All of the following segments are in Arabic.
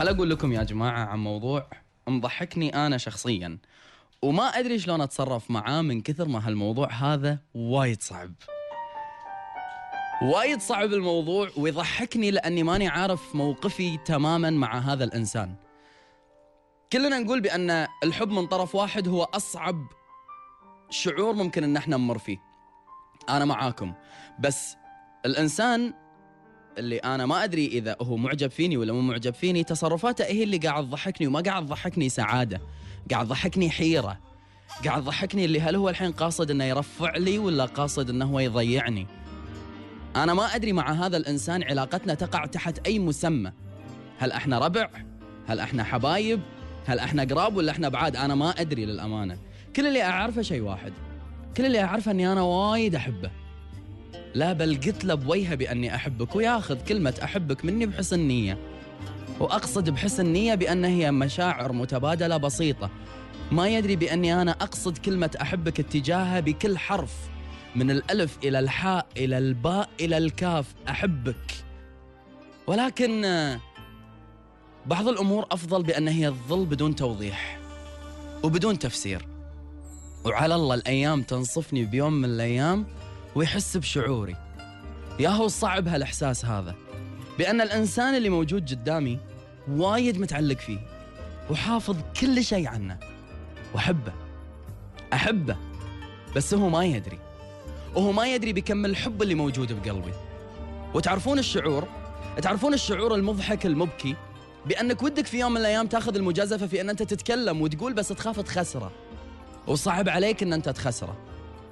هل أقول لكم يا جماعة عن موضوع مضحكني أنا شخصياً وما أدري شلون أتصرف معاه من كثر ما هالموضوع هذا وايد صعب. وايد صعب الموضوع ويضحكني لأني ماني عارف موقفي تماماً مع هذا الإنسان. كلنا نقول بأن الحب من طرف واحد هو أصعب شعور ممكن أن احنا نمر فيه. أنا معاكم، بس الإنسان اللي أنا ما أدري إذا هو معجب فيني ولا مو معجب فيني تصرفاته هي اللي قاعد تضحكني، وما قاعد تضحكني سعادة، قاعد تضحكني حيرة، قاعد تضحكني اللي هل هو الحين قاصد إنه يرفع لي ولا قاصد إنه هو يضيعني. أنا ما أدري مع هذا الإنسان علاقتنا تقع تحت أي مسمى، هل إحنا ربع، هل إحنا حبايب، هل إحنا قراب ولا إحنا بعاد، أنا ما أدري للأمانة. كل اللي أعرفه شيء واحد، كل اللي أعرفه أني أنا وايد أحبه، لا بل قلت له بويها بأني أحبك، وياخذ كلمة أحبك مني بحسن نية، وأقصد بحسن نية بأن هي مشاعر متبادلة بسيطة، ما يدري بأني أنا أقصد كلمة أحبك اتجاهها بكل حرف من الألف إلى الحاء إلى الباء إلى الكاف، أحبك. ولكن بعض الأمور أفضل بأن هي تظل بدون توضيح وبدون تفسير، وعلى الله الأيام تنصفني بيوم من الأيام ويحس بشعوري. يا هو صعب هالإحساس هذا بأن الإنسان اللي موجود قدامي وايد متعلق فيه وحافظ كل شيء عنه وأحبه أحبه، بس هو ما يدري، وهو ما يدري بكم الحب اللي موجود بقلبي. وتعرفون الشعور، تعرفون الشعور المضحك المبكي بأنك ودك في يوم من الأيام تاخذ المجازفة في أن أنت تتكلم وتقول، بس تخاف تخسره، وصعب عليك أن أنت تخسره.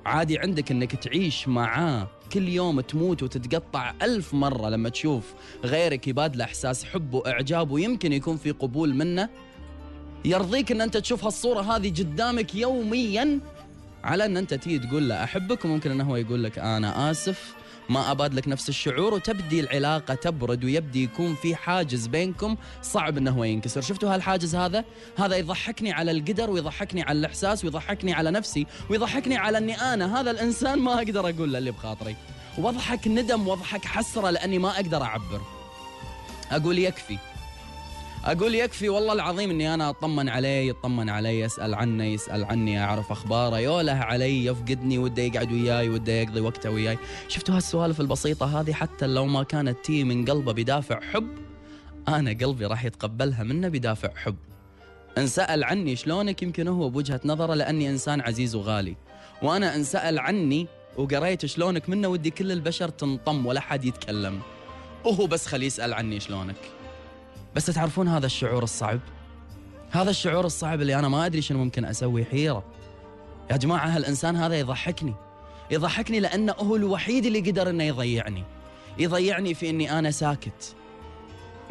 عادي عندك أنك تعيش معاه كل يوم، تموت وتتقطع 1000 مرة لما تشوف غيرك يبادله إحساس حب وإعجاب ويمكن يكون في قبول منه. يرضيك أن أنت تشوف هالصورة هذه قدامك يومياً على أن أنت تيجي تقول له أحبك، وممكن أنه هو يقول لك أنا آسف ما أبادلك نفس الشعور، وتبدي العلاقة تبرد ويبدي يكون في حاجز بينكم صعب أنه هو ينكسر. شفتوا هالحاجز هذا؟ هذا يضحكني على القدر، ويضحكني على الإحساس، ويضحكني على نفسي، ويضحكني على أني أنا هذا الإنسان ما أقدر أقول له اللي بخاطري، وأضحك ندم وأضحك حسرة لأني ما أقدر أعبر. أقول يكفي والله العظيم أني أنا أطمن عليه، يطمن علي، أسأل عنه، يسأل عني، أعرف أخباره، يوله علي، يفقدني، وده يقعد وياي، وده يقضي وقته وياي. شفتوا هالسوالف البسيطة هذه حتى لو ما كانت تي من قلبه بدافع حب، أنا قلبي راح يتقبلها منه بدافع حب. إن سأل عني شلونك يمكن هو بوجهة نظره لأني إنسان عزيز وغالي، وأنا إن سأل عني وقريت شلونك منه ودي كل البشر تنطم ولا حد يتكلم، وهو بس خليه يسأل عني شلونك. بس تعرفون هذا الشعور الصعب، هذا الشعور الصعب اللي أنا ما أدري شنو ممكن أسوي، حيرة يا جماعة. هالإنسان هذا يضحكني لأنه هو الوحيد اللي قدر أنه يضيعني في أني أنا ساكت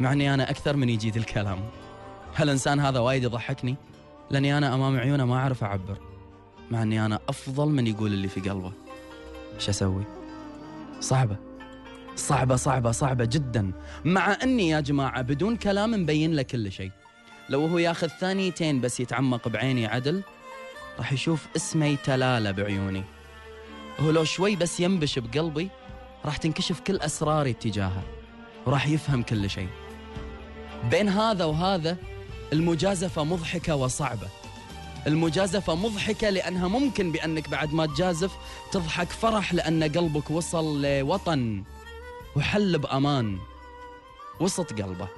مع أني أنا أكثر من يجيد الكلام. هالإنسان هذا وايد يضحكني لأني أنا أمام عيونه ما أعرف أعبر، مع أني أنا أفضل من يقول اللي في قلبه. إيش أسوي؟ صعبة صعبة صعبة صعبة جدا، مع أني يا جماعة بدون كلام مبين له كل شيء. لو هو ياخذ ثانيتين بس يتعمق بعيني عدل راح يشوف اسمه يتلالى بعيوني، هو لو شوي بس ينبش بقلبي راح تنكشف كل أسراري تجاهه وراح يفهم كل شيء. بين هذا وهذا المجازفة مضحكة وصعبة. المجازفة مضحكة لأنها ممكن بأنك بعد ما تجازف تضحك فرح لأن قلبك وصل لوطن وحل بأمان وسط قلبه،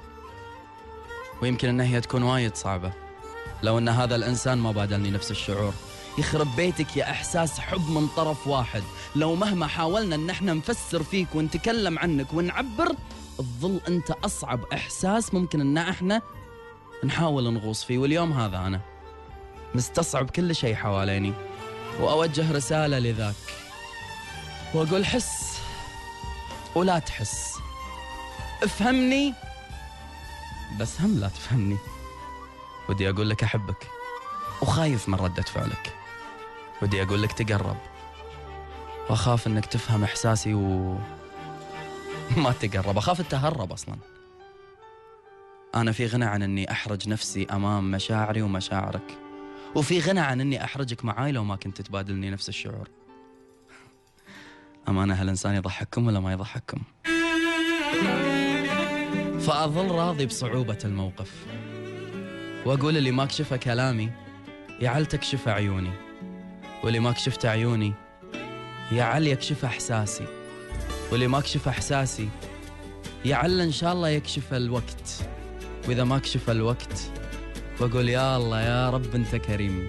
ويمكن أن هي تكون وايد صعبة لو أن هذا الإنسان ما بادلني نفس الشعور. يخرب بيتك يا إحساس حب من طرف واحد، لو مهما حاولنا أن احنا نفسر فيك ونتكلم عنك ونعبر تظل أنت أصعب إحساس ممكن أن احنا نحاول نغوص فيه. واليوم هذا أنا مستصعب كل شيء حواليني، وأوجه رسالة لذاك وأقول حس ولا تحس، افهمني بس هم لا تفهمني. ودي أقول لك أحبك وخايف من ردة فعلك، ودي أقول لك تقرب وأخاف أنك تفهم إحساسي وما تقرب، أخاف التهرب أصلا. أنا في غنى عن أني أحرج نفسي أمام مشاعري ومشاعرك، وفي غنى عن أني أحرجك معاي لو ما كنت تبادلني نفس الشعور. أمانة هالإنسان يضحككم ولا ما يضحككم؟ فأظل راضي بصعوبة الموقف، وأقول اللي ما كشفه كلامي يعل تكشف عيوني، واللي ما كشفت عيوني يعل يكشف إحساسي، واللي ما كشف إحساسي يعل إن شاء الله يكشف الوقت، وإذا ما كشف الوقت وأقول يا الله يا رب أنت كريم،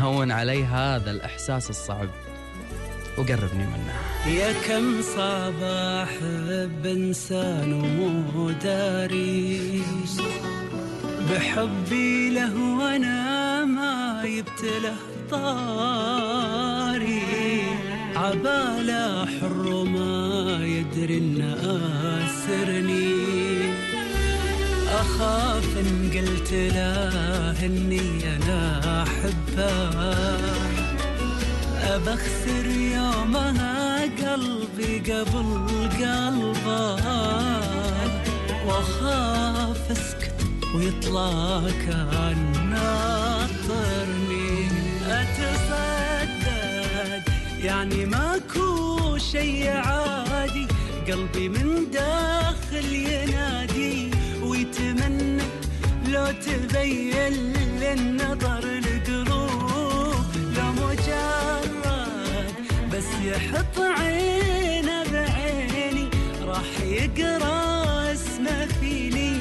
هون علي هذا الإحساس الصعب وقربني منه. يا كم صعب أحب إنسان ومو داري بحبي له وأنا ما يبتله طاري، عباله حر وما يدري إن آسرني، أخاف إن قلت له إني أنا أحبه أبخسر يومها قلبي قبل قلبها، وأخاف أسكت ويطلع كأنه طرني. أتصدق يعني ماكو شي عادي، قلبي من داخل ينادي ويتمنى لو تبين للنظر القلوب، لو مجرد بس يحط عينه بعيني راح يقرا اسمه فيني،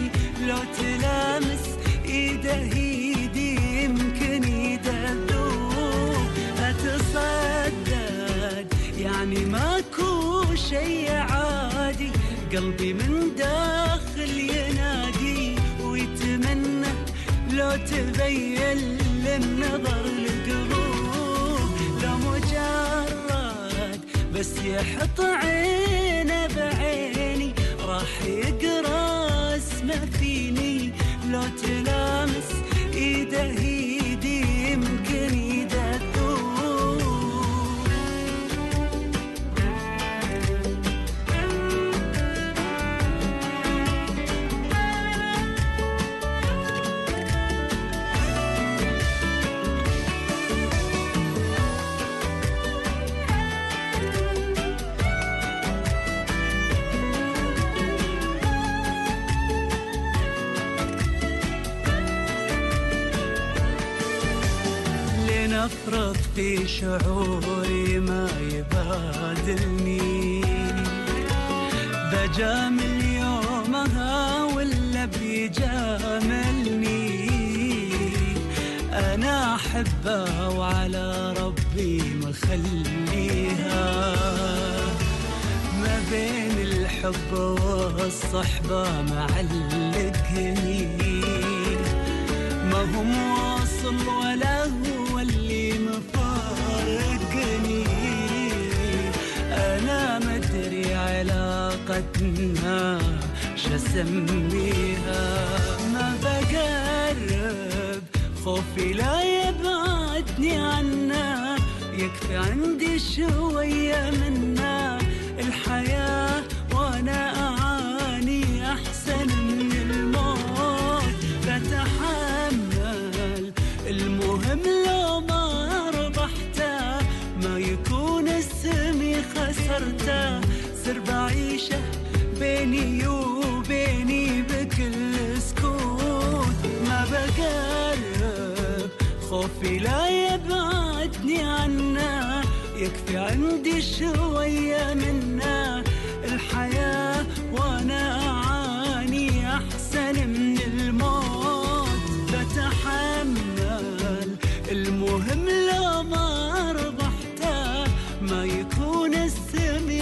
لو تلامس ايده ايدي يمكن يدلوه. اتصدق يعني ماكو شي عادي، قلبي من داخل ينادي ويتمنى لو تبين للنظر القلوب، لو مجرد بس يحط عينه بعيني راح يقرا اسمه فيني، لو تلامس ايده ايدي يمكن يدلوه. أفرط في شعوري ما يبادلني، بجامل يومها ولا بيجاملني، أنا أحبها وعلى ربي مخليها، ما بين الحب والصحبة معلقني، ما هو مواصل ولا هو اللي مفارقني، أنا ما أدري علاقتنا شو أسميها، ما بقرب خوفي لا يبعدني عنها، يكفي عندي شوية منها، الحياة وأنا أعاني أحسن من الموت، بتحمل المهم لو ما ربحته ما يكون اسمي خسرته، سر بعيشه بيني وبيني بكل سكوت، ما بقرب خوفي لا يبعدني عنه، يكفي عندي شوية منه، الحياة وانا اعاني احسن من الموت، بتحمل المهم لو ما ربحته ما يكون اسمي